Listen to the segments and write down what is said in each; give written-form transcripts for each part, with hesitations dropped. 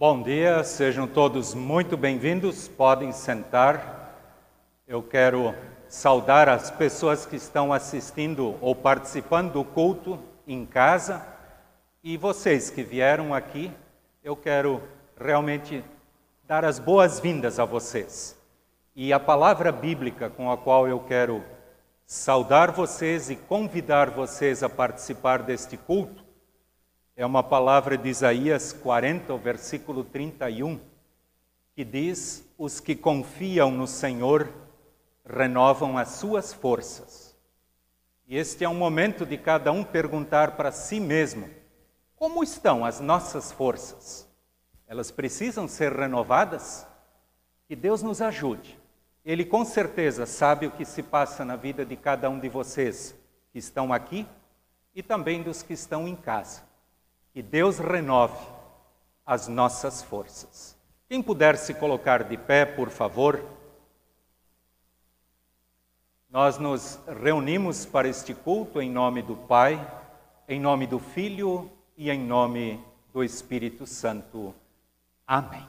Bom dia, sejam todos muito bem-vindos, podem sentar. Eu quero saudar as pessoas que estão assistindo ou participando do culto em casa e vocês que vieram aqui, eu quero realmente dar as boas-vindas a vocês. E a palavra bíblica com a qual eu quero saudar vocês e convidar vocês a participar deste culto é uma palavra de Isaías 40, versículo 31, que diz: os que confiam no Senhor renovam as suas forças. E este é um momento de cada um perguntar para si mesmo, como estão as nossas forças? Elas precisam ser renovadas? Que Deus nos ajude. Ele com certeza sabe o que se passa na vida de cada um de vocês que estão aqui e também dos que estão em casa. Que Deus renove as nossas forças. Quem puder se colocar de pé, por favor. Nós nos reunimos para este culto em nome do Pai, em nome do Filho e em nome do Espírito Santo. Amém.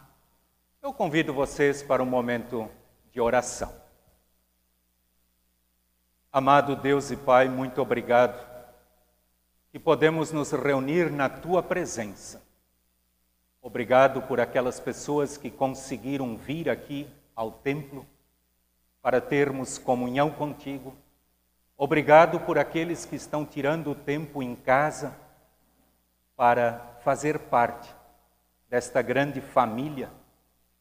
Eu convido vocês para um momento de oração. Amado Deus e Pai, muito obrigado que podemos nos reunir na Tua presença. Obrigado por aquelas pessoas que conseguiram vir aqui ao templo para termos comunhão contigo. Obrigado por aqueles que estão tirando o tempo em casa para fazer parte desta grande família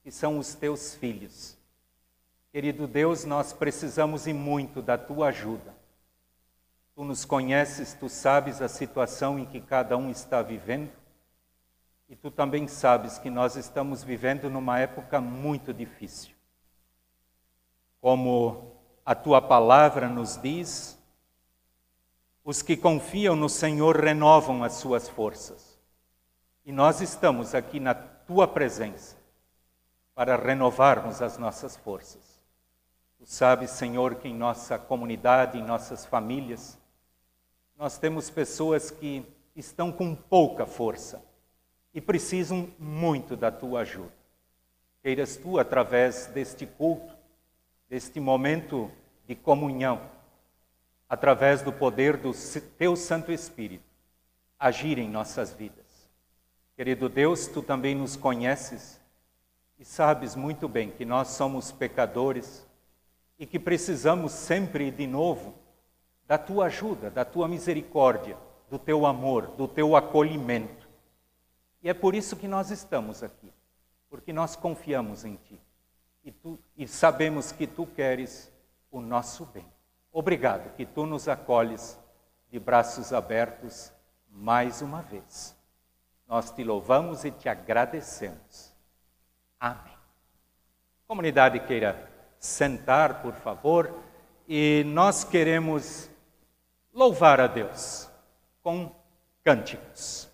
que são os Teus filhos. Querido Deus, nós precisamos e muito da Tua ajuda. Tu nos conheces, Tu sabes a situação em que cada um está vivendo e Tu também sabes que nós estamos vivendo numa época muito difícil. Como a Tua palavra nos diz, os que confiam no Senhor renovam as suas forças. E nós estamos aqui na Tua presença para renovarmos as nossas forças. Tu sabes, Senhor, que em nossa comunidade, em nossas famílias, nós temos pessoas que estão com pouca força e precisam muito da Tua ajuda. Queiras Tu, através deste culto, deste momento de comunhão, através do poder do Teu Santo Espírito, agir em nossas vidas. Querido Deus, Tu também nos conheces e sabes muito bem que nós somos pecadores e que precisamos sempre de novo da Tua ajuda, da Tua misericórdia, do Teu amor, do Teu acolhimento. E é por isso que nós estamos aqui, porque nós confiamos em Ti e sabemos que Tu queres o nosso bem. Obrigado que Tu nos acolhes de braços abertos mais uma vez. Nós Te louvamos e Te agradecemos. Amém. A comunidade queira sentar, por favor, e nós queremos louvar a Deus com cânticos. Sim.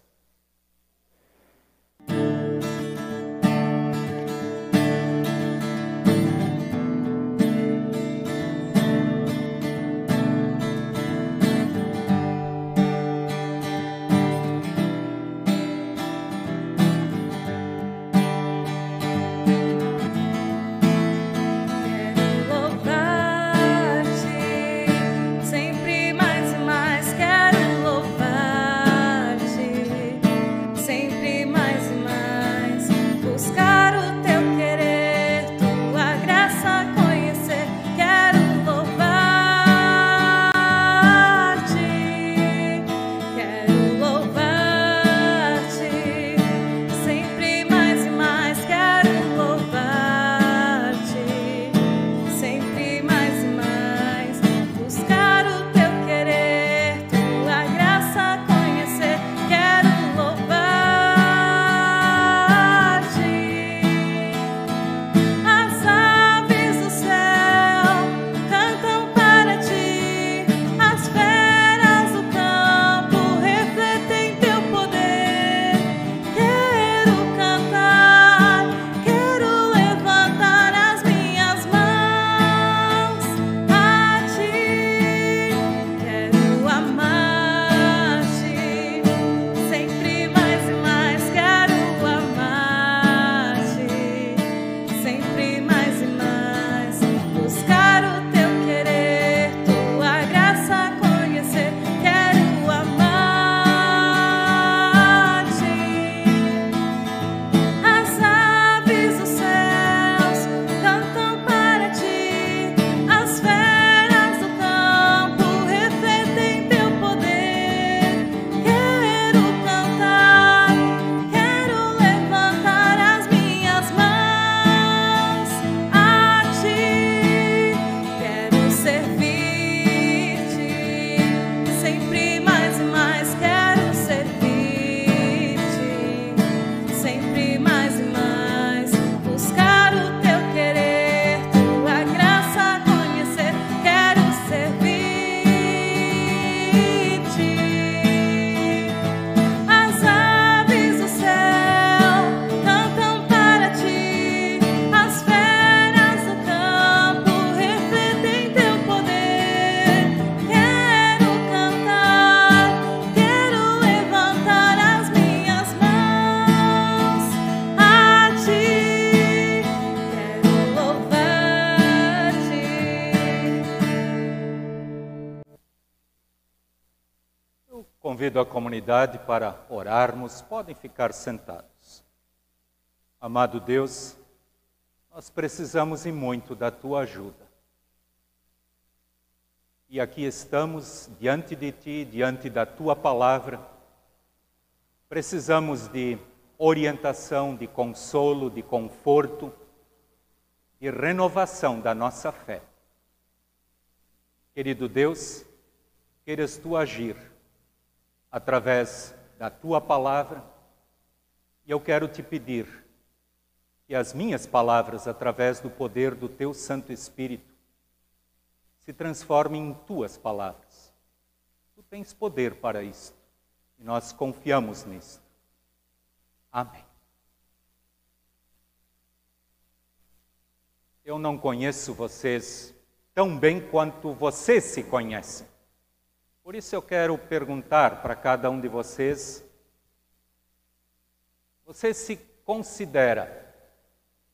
Convido a comunidade para orarmos. Podem ficar sentados. Amado Deus, nós precisamos e muito da Tua ajuda. E aqui estamos diante de Ti, diante da Tua palavra. Precisamos de orientação, de consolo, de conforto, de renovação da nossa fé. Querido Deus, queiras Tu agir através da Tua palavra, e eu quero Te pedir que as minhas palavras, através do poder do Teu Santo Espírito, se transformem em Tuas palavras. Tu tens poder para isto, e nós confiamos nisto. Amém. Eu não conheço vocês tão bem quanto vocês se conhecem. Por isso eu quero perguntar para cada um de vocês: você se considera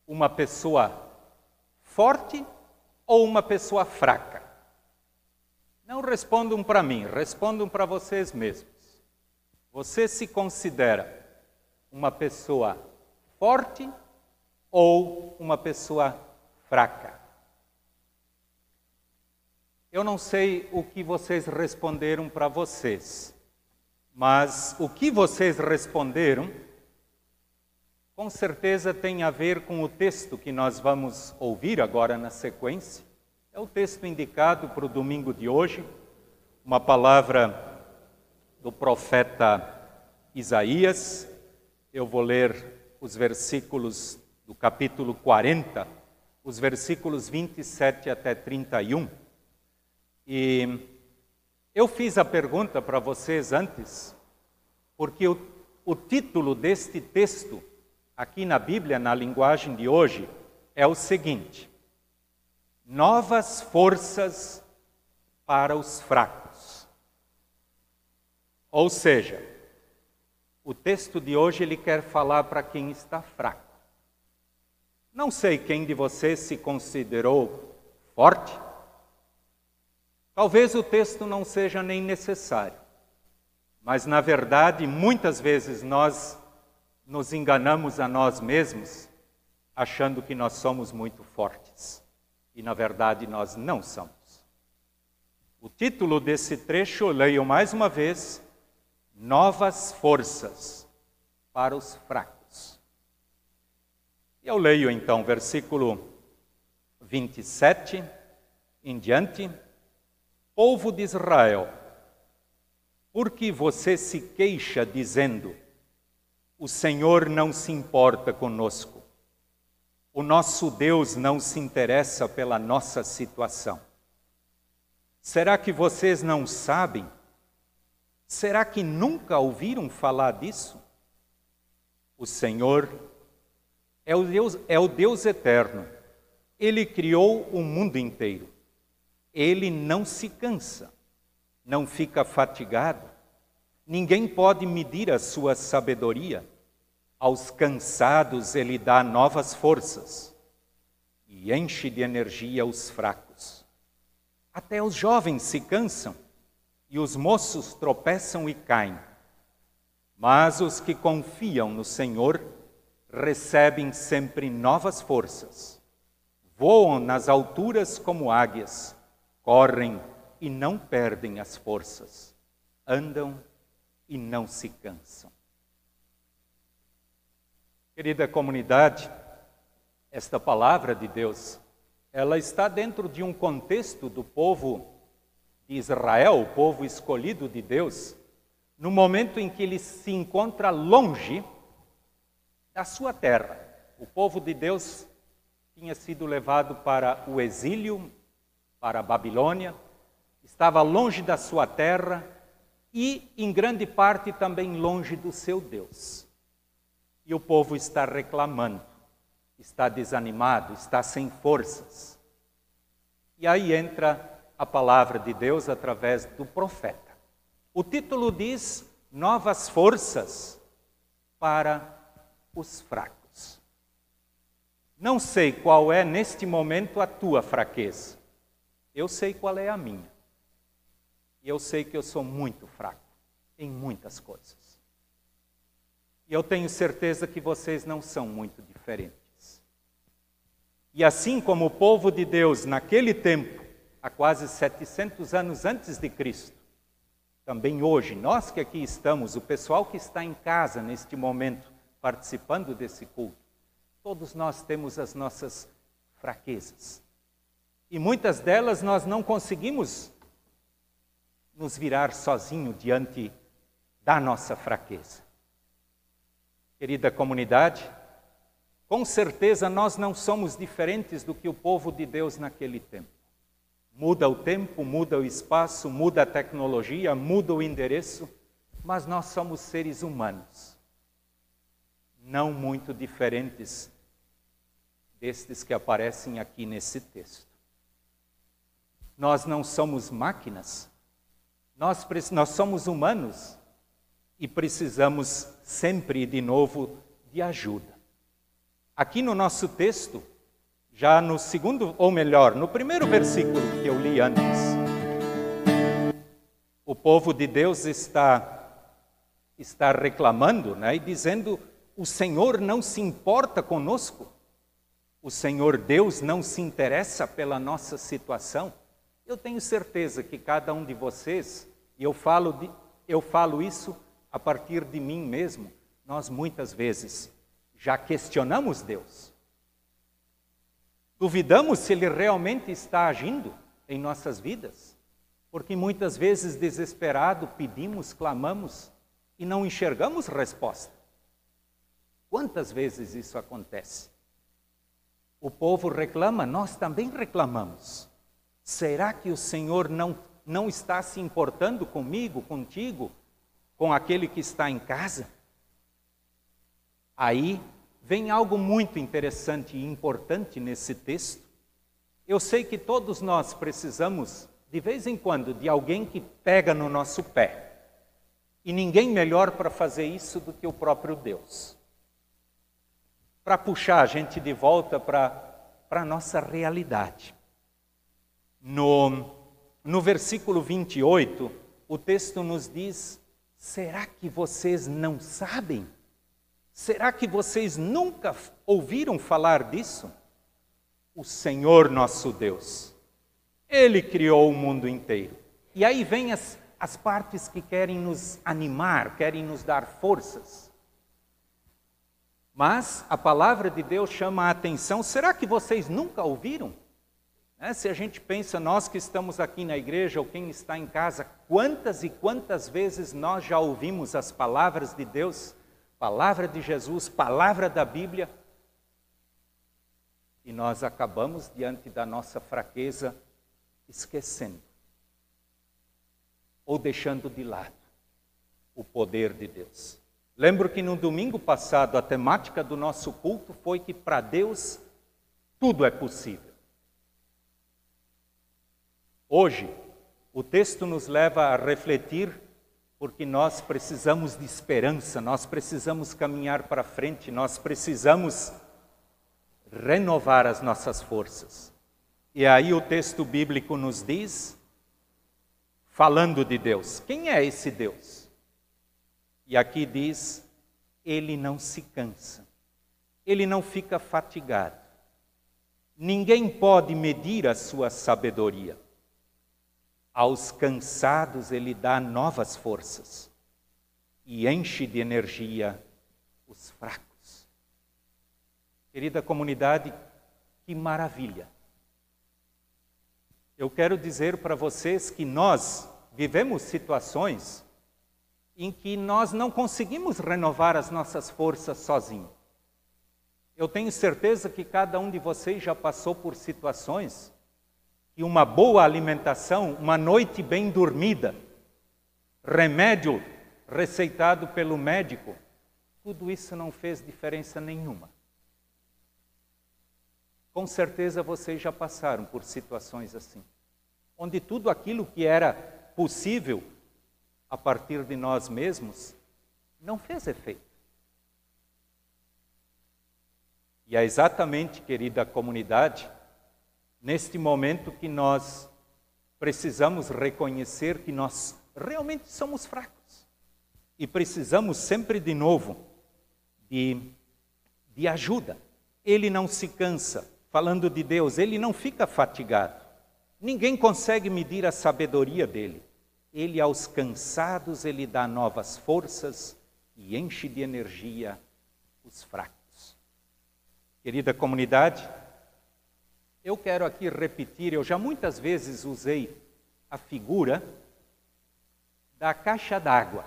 uma pessoa forte ou uma pessoa fraca? Não respondam para mim, respondam para vocês mesmos. Você se considera uma pessoa forte ou uma pessoa fraca? Eu não sei o que vocês responderam para vocês, mas o que vocês responderam com certeza tem a ver com o texto que nós vamos ouvir agora na sequência. É o texto indicado para o domingo de hoje, uma palavra do profeta Isaías. Eu vou ler os versículos do capítulo 40, os versículos 27 até 31. E eu fiz a pergunta para vocês antes, porque o título deste texto, aqui na Bíblia, na linguagem de hoje, é o seguinte: novas forças para os fracos. Ou seja, o texto de hoje ele quer falar para quem está fraco. Não sei quem de vocês se considerou forte. Talvez o texto não seja nem necessário, mas na verdade muitas vezes nós nos enganamos a nós mesmos achando que nós somos muito fortes e na verdade nós não somos. O título desse trecho, eu leio mais uma vez: novas forças para os fracos. Eu leio então versículo 27 em diante. Povo de Israel, por que você se queixa dizendo: o Senhor não se importa conosco, o nosso Deus não se interessa pela nossa situação? Será que vocês não sabem? Será que nunca ouviram falar disso? O Senhor é o Deus eterno, Ele criou o mundo inteiro. Ele não se cansa, não fica fatigado. Ninguém pode medir a sua sabedoria. Aos cansados ele dá novas forças e enche de energia os fracos. Até os jovens se cansam e os moços tropeçam e caem. Mas os que confiam no Senhor recebem sempre novas forças. Voam nas alturas como águias. Correm e não perdem as forças, andam e não se cansam. Querida comunidade, esta palavra de Deus, ela está dentro de um contexto do povo de Israel, o povo escolhido de Deus, no momento em que ele se encontra longe da sua terra. O povo de Deus tinha sido levado para o exílio, para a Babilônia, estava longe da sua terra e, em grande parte, também longe do seu Deus. E o povo está reclamando, está desanimado, está sem forças. E aí entra a palavra de Deus através do profeta. O título diz: novas forças para os fracos. Não sei qual é, neste momento, a tua fraqueza. Eu sei qual é a minha. E eu sei que eu sou muito fraco em muitas coisas. E eu tenho certeza que vocês não são muito diferentes. E assim como o povo de Deus naquele tempo, há quase 700 anos antes de Cristo, também hoje, nós que aqui estamos, o pessoal que está em casa neste momento, participando desse culto, todos nós temos as nossas fraquezas. E muitas delas nós não conseguimos nos virar sozinho diante da nossa fraqueza. Querida comunidade, com certeza nós não somos diferentes do que o povo de Deus naquele tempo. Muda o tempo, muda o espaço, muda a tecnologia, muda o endereço, mas nós somos seres humanos, não muito diferentes destes que aparecem aqui nesse texto. Nós não somos máquinas, nós somos humanos e precisamos sempre de novo de ajuda. Aqui no nosso texto, já no segundo, ou melhor, no primeiro versículo que eu li antes, o povo de Deus está reclamando, né, e dizendo: o Senhor não se importa conosco, o Senhor Deus não se interessa pela nossa situação. Eu tenho certeza que cada um de vocês, e eu falo isso a partir de mim mesmo, nós muitas vezes já questionamos Deus. Duvidamos se Ele realmente está agindo em nossas vidas, porque muitas vezes desesperado pedimos, clamamos e não enxergamos resposta. Quantas vezes isso acontece? O povo reclama, nós também reclamamos. Será que o Senhor não está se importando comigo, contigo, com aquele que está em casa? Aí vem algo muito interessante e importante nesse texto. Eu sei que todos nós precisamos, de vez em quando, de alguém que pega no nosso pé. E ninguém melhor para fazer isso do que o próprio Deus. Para puxar a gente de volta para a nossa realidade. No versículo 28, o texto nos diz: será que vocês não sabem? Será que vocês nunca ouviram falar disso? O Senhor nosso Deus, Ele criou o mundo inteiro. E aí vem as partes que querem nos animar, querem nos dar forças. Mas a palavra de Deus chama a atenção. Será que vocês nunca ouviram? Se a gente pensa, nós que estamos aqui na igreja ou quem está em casa, quantas e quantas vezes nós já ouvimos as palavras de Deus, palavra de Jesus, palavra da Bíblia, e nós acabamos, diante da nossa fraqueza, esquecendo ou deixando de lado o poder de Deus. Lembro que no domingo passado a temática do nosso culto foi que para Deus tudo é possível. Hoje o texto nos leva a refletir, porque nós precisamos de esperança, nós precisamos caminhar para frente, nós precisamos renovar as nossas forças. E aí o texto bíblico nos diz, falando de Deus, quem é esse Deus? E aqui diz, Ele não se cansa, Ele não fica fatigado. Ninguém pode medir a sua sabedoria. Aos cansados Ele dá novas forças e enche de energia os fracos. Querida comunidade, que maravilha! Eu quero dizer para vocês que nós vivemos situações em que nós não conseguimos renovar as nossas forças sozinhos. Eu tenho certeza que cada um de vocês já passou por situações que uma boa alimentação, uma noite bem dormida, remédio receitado pelo médico, tudo isso não fez diferença nenhuma. Com certeza vocês já passaram por situações assim, onde tudo aquilo que era possível a partir de nós mesmos não fez efeito. E é exatamente, querida comunidade, neste momento que nós precisamos reconhecer que nós realmente somos fracos. e precisamos sempre de novo de ajuda. Ele não se cansa, falando de Deus, ele não fica fatigado. Ninguém consegue medir a sabedoria dele. Ele aos cansados, ele dá novas forças e enche de energia os fracos. Querida comunidade, eu quero aqui repetir, eu já muitas vezes usei a figura da caixa d'água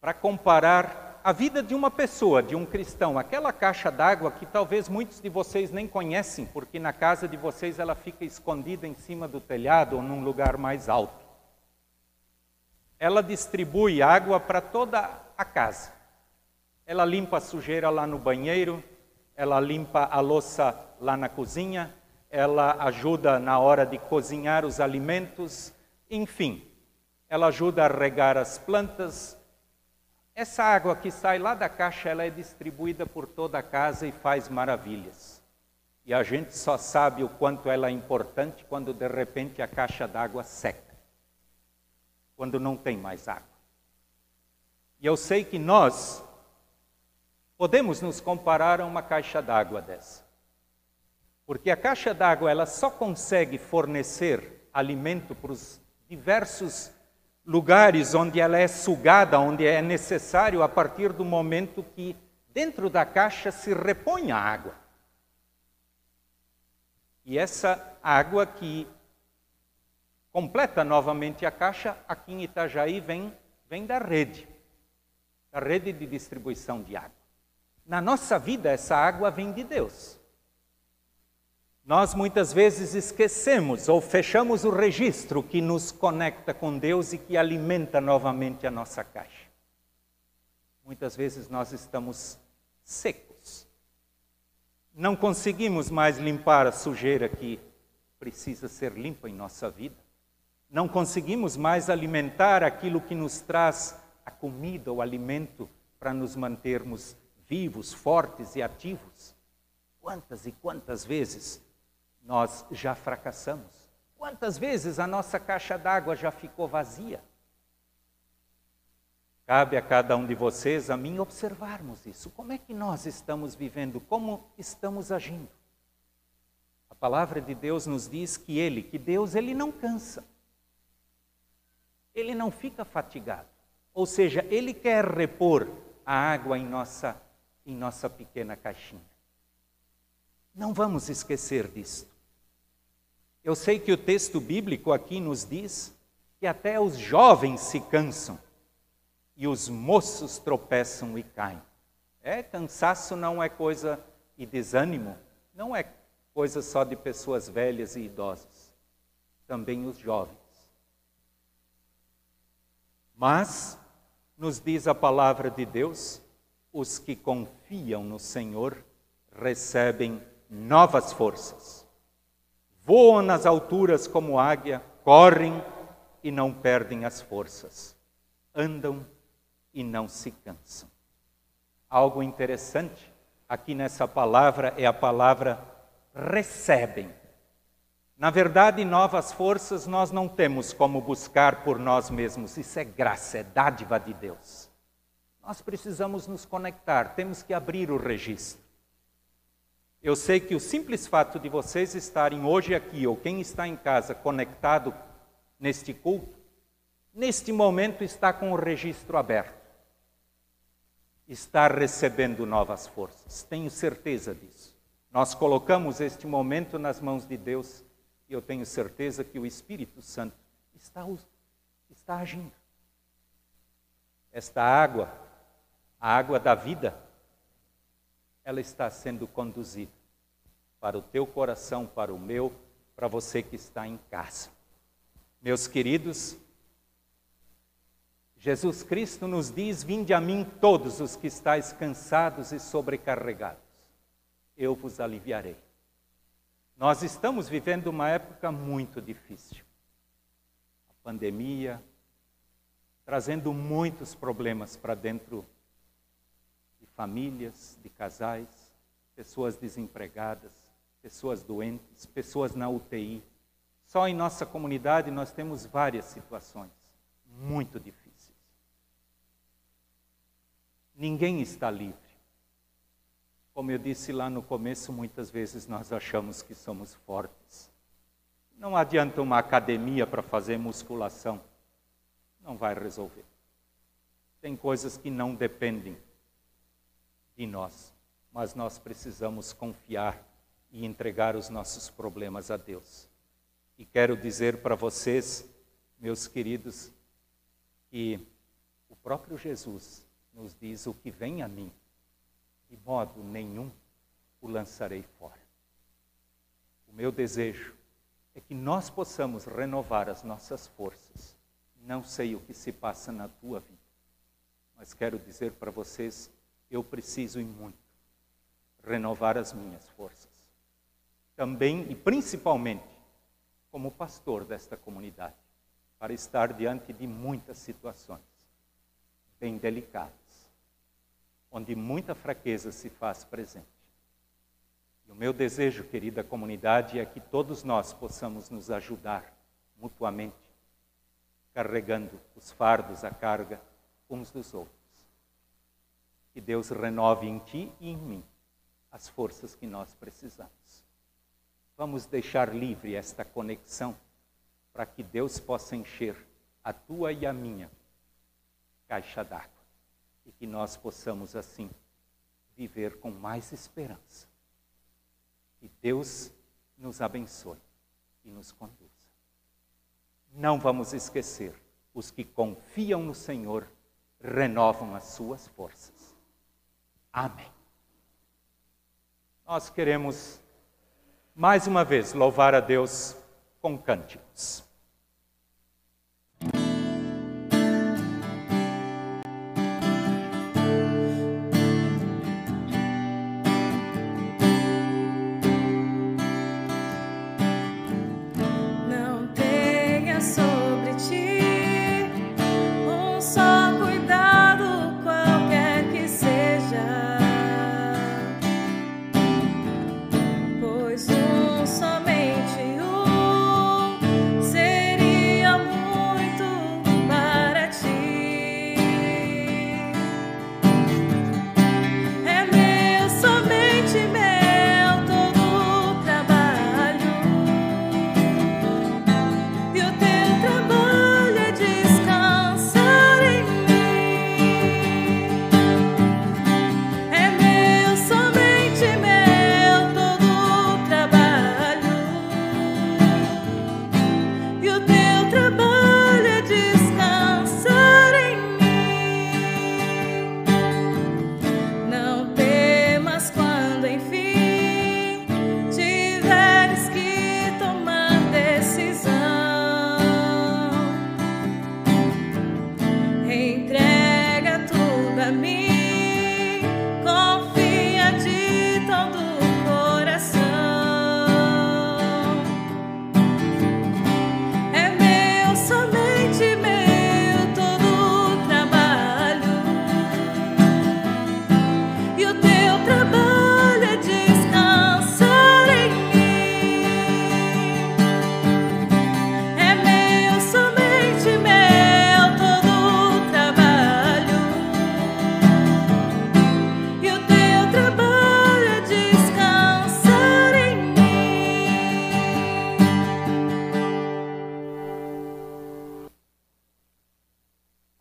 para comparar a vida de uma pessoa, de um cristão. Aquela caixa d'água que talvez muitos de vocês nem conhecem, porque na casa de vocês ela fica escondida em cima do telhado ou num lugar mais alto. Ela distribui água para toda a casa. Ela limpa a sujeira lá no banheiro, ela limpa a louça lá na cozinha, ela ajuda na hora de cozinhar os alimentos, enfim, ela ajuda a regar as plantas. Essa água que sai lá da caixa, ela é distribuída por toda a casa e faz maravilhas. E a gente só sabe o quanto ela é importante quando de repente a caixa d'água seca, quando não tem mais água. E eu sei que nós podemos nos comparar a uma caixa d'água dessa. Porque a caixa d'água, ela só consegue fornecer alimento para os diversos lugares onde ela é sugada, onde é necessário, a partir do momento que dentro da caixa se repõe a água. E essa água que completa novamente a caixa, aqui em Itajaí, vem da rede de distribuição de água. Na nossa vida, essa água vem de Deus. Nós muitas vezes esquecemos ou fechamos o registro que nos conecta com Deus e que alimenta novamente a nossa caixa. Muitas vezes nós estamos secos. Não conseguimos mais limpar a sujeira que precisa ser limpa em nossa vida. Não conseguimos mais alimentar aquilo que nos traz a comida, o alimento, para nos mantermos vivos, fortes e ativos. Quantas e quantas vezes nós já fracassamos? Quantas vezes a nossa caixa d'água já ficou vazia? Cabe a cada um de vocês, a mim, observarmos isso. Como é que nós estamos vivendo? Como estamos agindo? A palavra de Deus nos diz que Deus, ele não cansa. Ele não fica fatigado. Ou seja, ele quer repor a água em nossa pequena caixinha. Não vamos esquecer disso. Eu sei que o texto bíblico aqui nos diz que até os jovens se cansam e os moços tropeçam e caem. Cansaço não é coisa, e desânimo não é coisa só de pessoas velhas e idosas, também os jovens. Mas, nos diz a palavra de Deus, os que confiam no Senhor recebem novas forças, voam nas alturas como águia, correm e não perdem as forças, andam e não se cansam. Algo interessante aqui nessa palavra é a palavra recebem. Na verdade, novas forças nós não temos como buscar por nós mesmos, isso é graça, é dádiva de Deus. Nós precisamos nos conectar, temos que abrir o registro. Eu sei que o simples fato de vocês estarem hoje aqui, ou quem está em casa conectado neste culto, neste momento está com o registro aberto. Está recebendo novas forças, tenho certeza disso. Nós colocamos este momento nas mãos de Deus e eu tenho certeza que o Espírito Santo está agindo. Esta água, a água da vida, ela está sendo conduzida para o teu coração, para o meu, para você que está em casa. Meus queridos, Jesus Cristo nos diz, vinde a mim todos os que estáis cansados e sobrecarregados, eu vos aliviarei. Nós estamos vivendo uma época muito difícil. A pandemia, trazendo muitos problemas para dentro famílias, de casais, pessoas desempregadas, pessoas doentes, pessoas na UTI. Só em nossa comunidade nós temos várias situações muito difíceis. Ninguém está livre. Como eu disse lá no começo, muitas vezes nós achamos que somos fortes. Não adianta uma academia para fazer musculação. Não vai resolver. Tem coisas que não dependem de nós, mas nós precisamos confiar e entregar os nossos problemas a Deus. E quero dizer para vocês, meus queridos, que o próprio Jesus nos diz: o que vem a mim, de modo nenhum o lançarei fora. O meu desejo é que nós possamos renovar as nossas forças. Não sei o que se passa na tua vida, mas quero dizer para vocês, eu preciso e muito renovar as minhas forças. Também e principalmente como pastor desta comunidade, para estar diante de muitas situações bem delicadas, onde muita fraqueza se faz presente. E o meu desejo, querida comunidade, é que todos nós possamos nos ajudar mutuamente, carregando os fardos, a carga uns dos outros. Que Deus renove em ti e em mim as forças que nós precisamos. Vamos deixar livre esta conexão para que Deus possa encher a tua e a minha caixa d'água e que nós possamos assim viver com mais esperança. Que Deus nos abençoe e nos conduza. Não vamos esquecer, os que confiam no Senhor renovam as suas forças. Amém. Nós queremos, mais uma vez, louvar a Deus com cânticos.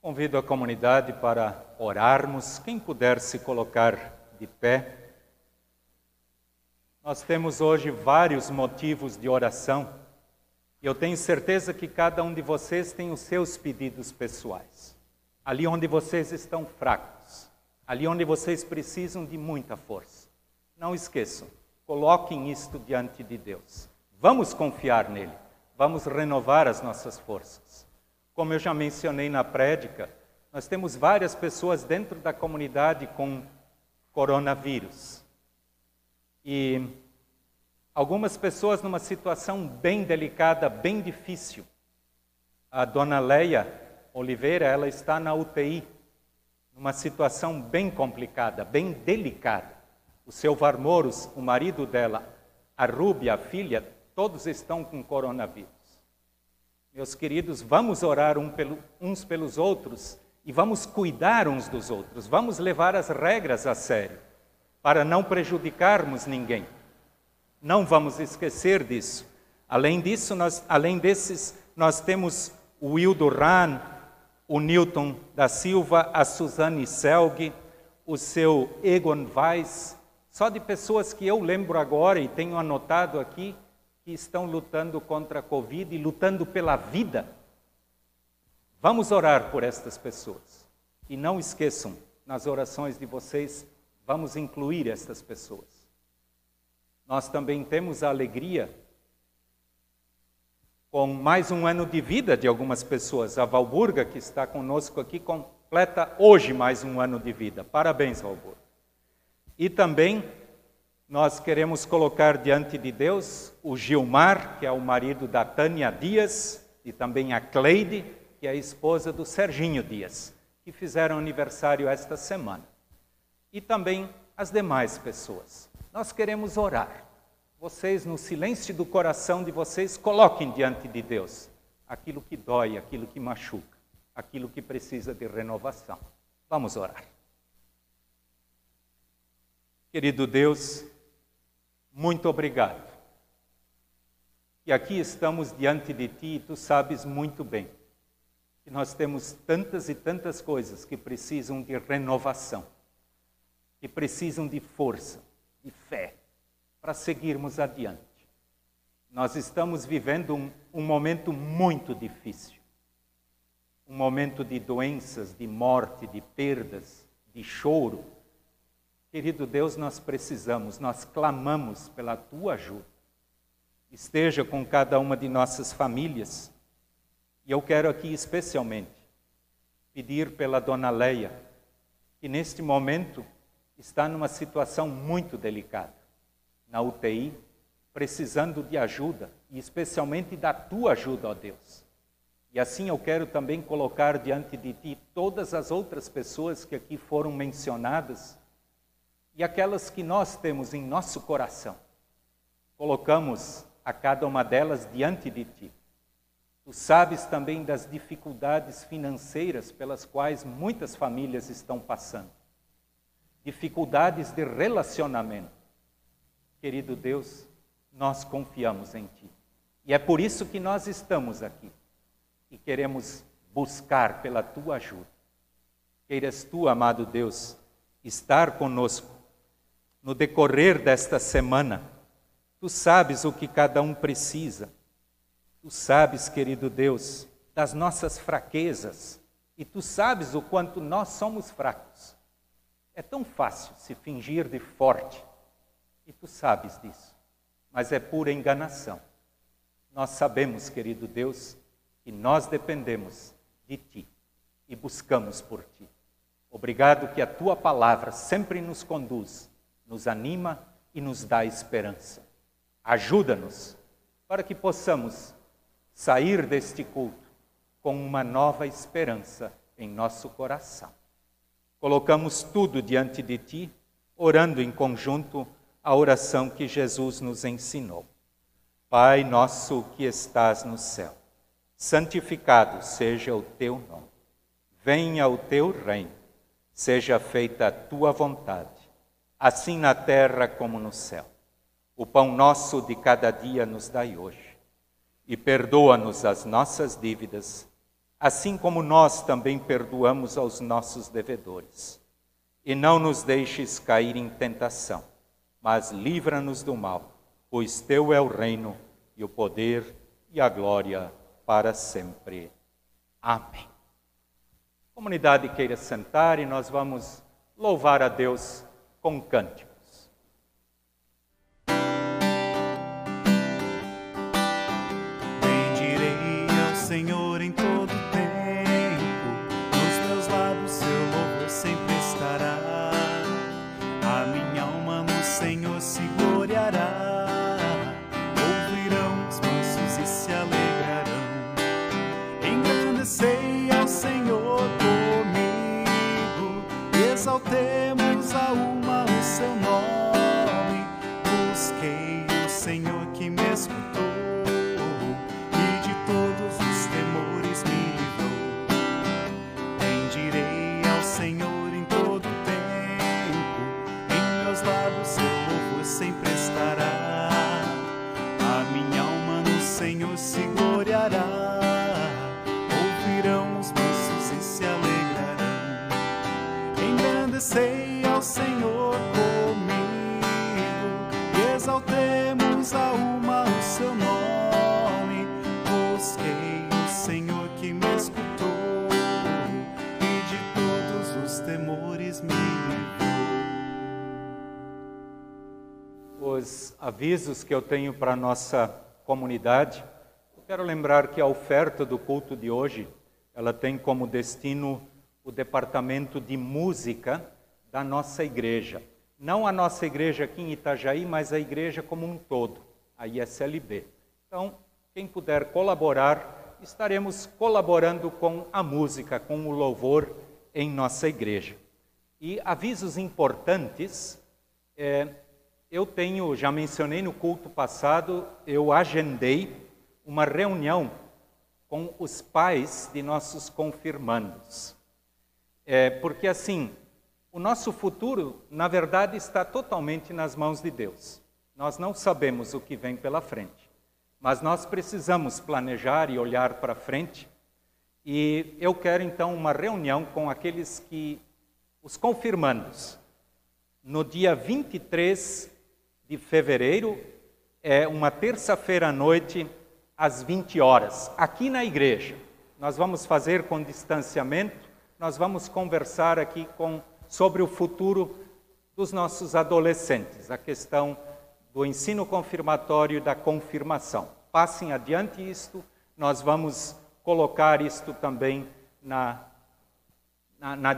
Convido a comunidade para orarmos. Quem puder se colocar de pé. Nós temos hoje vários motivos de oração. E eu tenho certeza que cada um de vocês tem os seus pedidos pessoais. Ali onde vocês estão fracos. Ali onde vocês precisam de muita força. Não esqueçam, coloquem isto diante de Deus. Vamos confiar nele. Vamos renovar as nossas forças. Como eu já mencionei na prédica, nós temos várias pessoas dentro da comunidade com coronavírus. E algumas pessoas numa situação bem delicada, bem difícil. A dona Leia Oliveira, ela está na UTI, numa situação bem complicada, bem delicada. O seu Varmoros, o marido dela, a Rúbia, a filha, todos estão com coronavírus. Meus queridos, vamos orar uns pelos outros e vamos cuidar uns dos outros, vamos levar as regras a sério, para não prejudicarmos ninguém. Não vamos esquecer disso. Além disso, além desses, nós temos o Wildo Rahn, o Newton da Silva, a Suzane Selg, o seu Egon Weiss, só de pessoas que eu lembro agora e tenho anotado aqui, que estão lutando contra a Covid e lutando pela vida. Vamos orar por estas pessoas. E não esqueçam, nas orações de vocês, vamos incluir estas pessoas. Nós também temos a alegria, com mais um ano de vida de algumas pessoas. A Valburga, que está conosco aqui, completa hoje mais um ano de vida. Parabéns, Valburga. E também nós queremos colocar diante de Deus o Gilmar, que é o marido da Tânia Dias, e também a Cleide, que é a esposa do Serginho Dias, que fizeram aniversário esta semana. E também as demais pessoas. Nós queremos orar. Vocês, no silêncio do coração de vocês, coloquem diante de Deus aquilo que dói, aquilo que machuca, aquilo que precisa de renovação. Vamos orar. Querido Deus, muito obrigado. E aqui estamos diante de Ti e Tu sabes muito bem que nós temos tantas e tantas coisas que precisam de renovação, que precisam de força, de fé, para seguirmos adiante. Nós estamos vivendo um momento muito difícil, um momento de doenças, de morte, de perdas, de choro. Querido Deus, nós precisamos, nós clamamos pela Tua ajuda. Esteja com cada uma de nossas famílias. E eu quero aqui especialmente pedir pela Dona Leia, que neste momento está numa situação muito delicada, na UTI, precisando de ajuda, e especialmente da Tua ajuda, ó Deus. E assim eu quero também colocar diante de Ti todas as outras pessoas que aqui foram mencionadas, e aquelas que nós temos em nosso coração. Colocamos a cada uma delas diante de Ti. Tu sabes também das dificuldades financeiras pelas quais muitas famílias estão passando. Dificuldades de relacionamento. Querido Deus, nós confiamos em Ti. E é por isso que nós estamos aqui. E queremos buscar pela Tua ajuda. Queiras Tu, amado Deus, estar conosco. No decorrer desta semana, Tu sabes o que cada um precisa. Tu sabes, querido Deus, das nossas fraquezas. E Tu sabes o quanto nós somos fracos. É tão fácil se fingir de forte. E Tu sabes disso. Mas é pura enganação. Nós sabemos, querido Deus, que nós dependemos de Ti. E buscamos por Ti. Obrigado que a Tua palavra sempre nos conduz, nos anima e nos dá esperança. Ajuda-nos para que possamos sair deste culto com uma nova esperança em nosso coração. Colocamos tudo diante de Ti, orando em conjunto a oração que Jesus nos ensinou. Pai nosso que estás no céu, santificado seja o Teu nome. Venha o Teu reino, seja feita a Tua vontade, assim na terra como no céu. O pão nosso de cada dia nos dai hoje. E perdoa-nos as nossas dívidas, assim como nós também perdoamos aos nossos devedores. E não nos deixes cair em tentação, mas livra-nos do mal, pois Teu é o reino, e o poder, e a glória para sempre. Amém. A comunidade queira sentar e nós vamos louvar a Deus com cântico. Senhor, em todo tempo, nos Teus lábios Seu louvor sempre estará. A minha alma no Senhor se gloriará. Ouvirão os mansos e se alegrarão. Engrandecei ao Senhor comigo, exaltemos a uma o Seu nome. Busquei o Senhor que me escutou. Direito Lancei ao Senhor comigo e exaltemos a alma o seu nome. Busquei o Senhor que me escutou e de todos os temores me livrou. Os avisos que eu tenho para a nossa comunidade. Eu quero lembrar que a oferta do culto de hoje, ela tem como destino o departamento de música da nossa igreja. Não a nossa igreja aqui em Itajaí, mas a igreja como um todo, a ISLB. Então, quem puder colaborar, estaremos colaborando com a música, com o louvor em nossa igreja. E avisos importantes, eu tenho, já mencionei no culto passado, eu agendei uma reunião com os pais de nossos confirmandos. Porque assim, o nosso futuro, na verdade, está totalmente nas mãos de Deus. Nós não sabemos o que vem pela frente, mas nós precisamos planejar e olhar para frente. E eu quero, então, uma reunião com aqueles que, os confirmandos, no dia 23 de fevereiro, é uma terça-feira à noite, às 20 horas, aqui na igreja. Nós vamos fazer com distanciamento. Nós vamos conversar aqui sobre o futuro dos nossos adolescentes, a questão do ensino confirmatório e da confirmação. Passem adiante isto, nós vamos colocar isto também na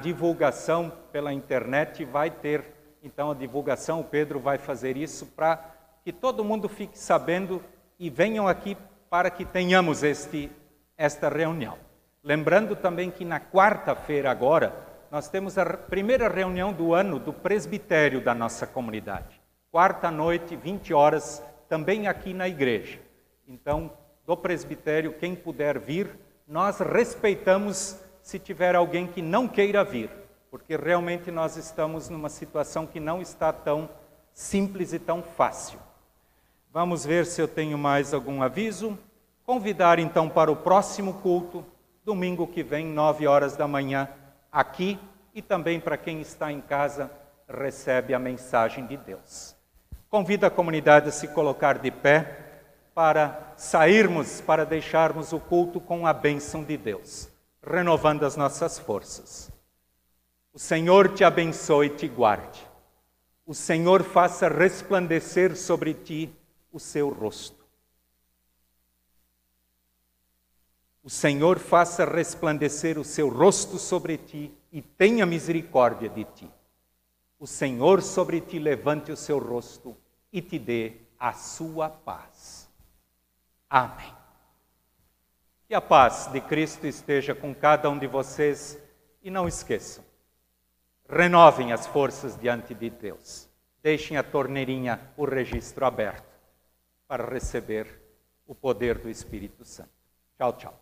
divulgação pela internet. Vai ter, então, a divulgação, o Pedro vai fazer isso para que todo mundo fique sabendo e venham aqui para que tenhamos esta reunião. Lembrando também que na quarta-feira agora, nós temos a primeira reunião do ano do presbitério da nossa comunidade. Quarta-noite, 20 horas, também aqui na igreja. Então, do presbitério, quem puder vir, nós respeitamos se tiver alguém que não queira vir, porque realmente nós estamos numa situação que não está tão simples e tão fácil. Vamos ver se eu tenho mais algum aviso. Convidar então para o próximo culto, domingo que vem, 9 horas da manhã, aqui, e também para quem está em casa, recebe a mensagem de Deus. Convido a comunidade a se colocar de pé para sairmos, para deixarmos o culto com a bênção de Deus, renovando as nossas forças. O Senhor te abençoe e te guarde. O Senhor faça resplandecer sobre ti o seu rosto. O Senhor faça resplandecer o seu rosto sobre ti e tenha misericórdia de ti. O Senhor sobre ti levante o seu rosto e te dê a sua paz. Amém. Que a paz de Cristo esteja com cada um de vocês e não esqueçam, renovem as forças diante de Deus. Deixem a torneirinha, o registro aberto para receber o poder do Espírito Santo. Tchau, tchau.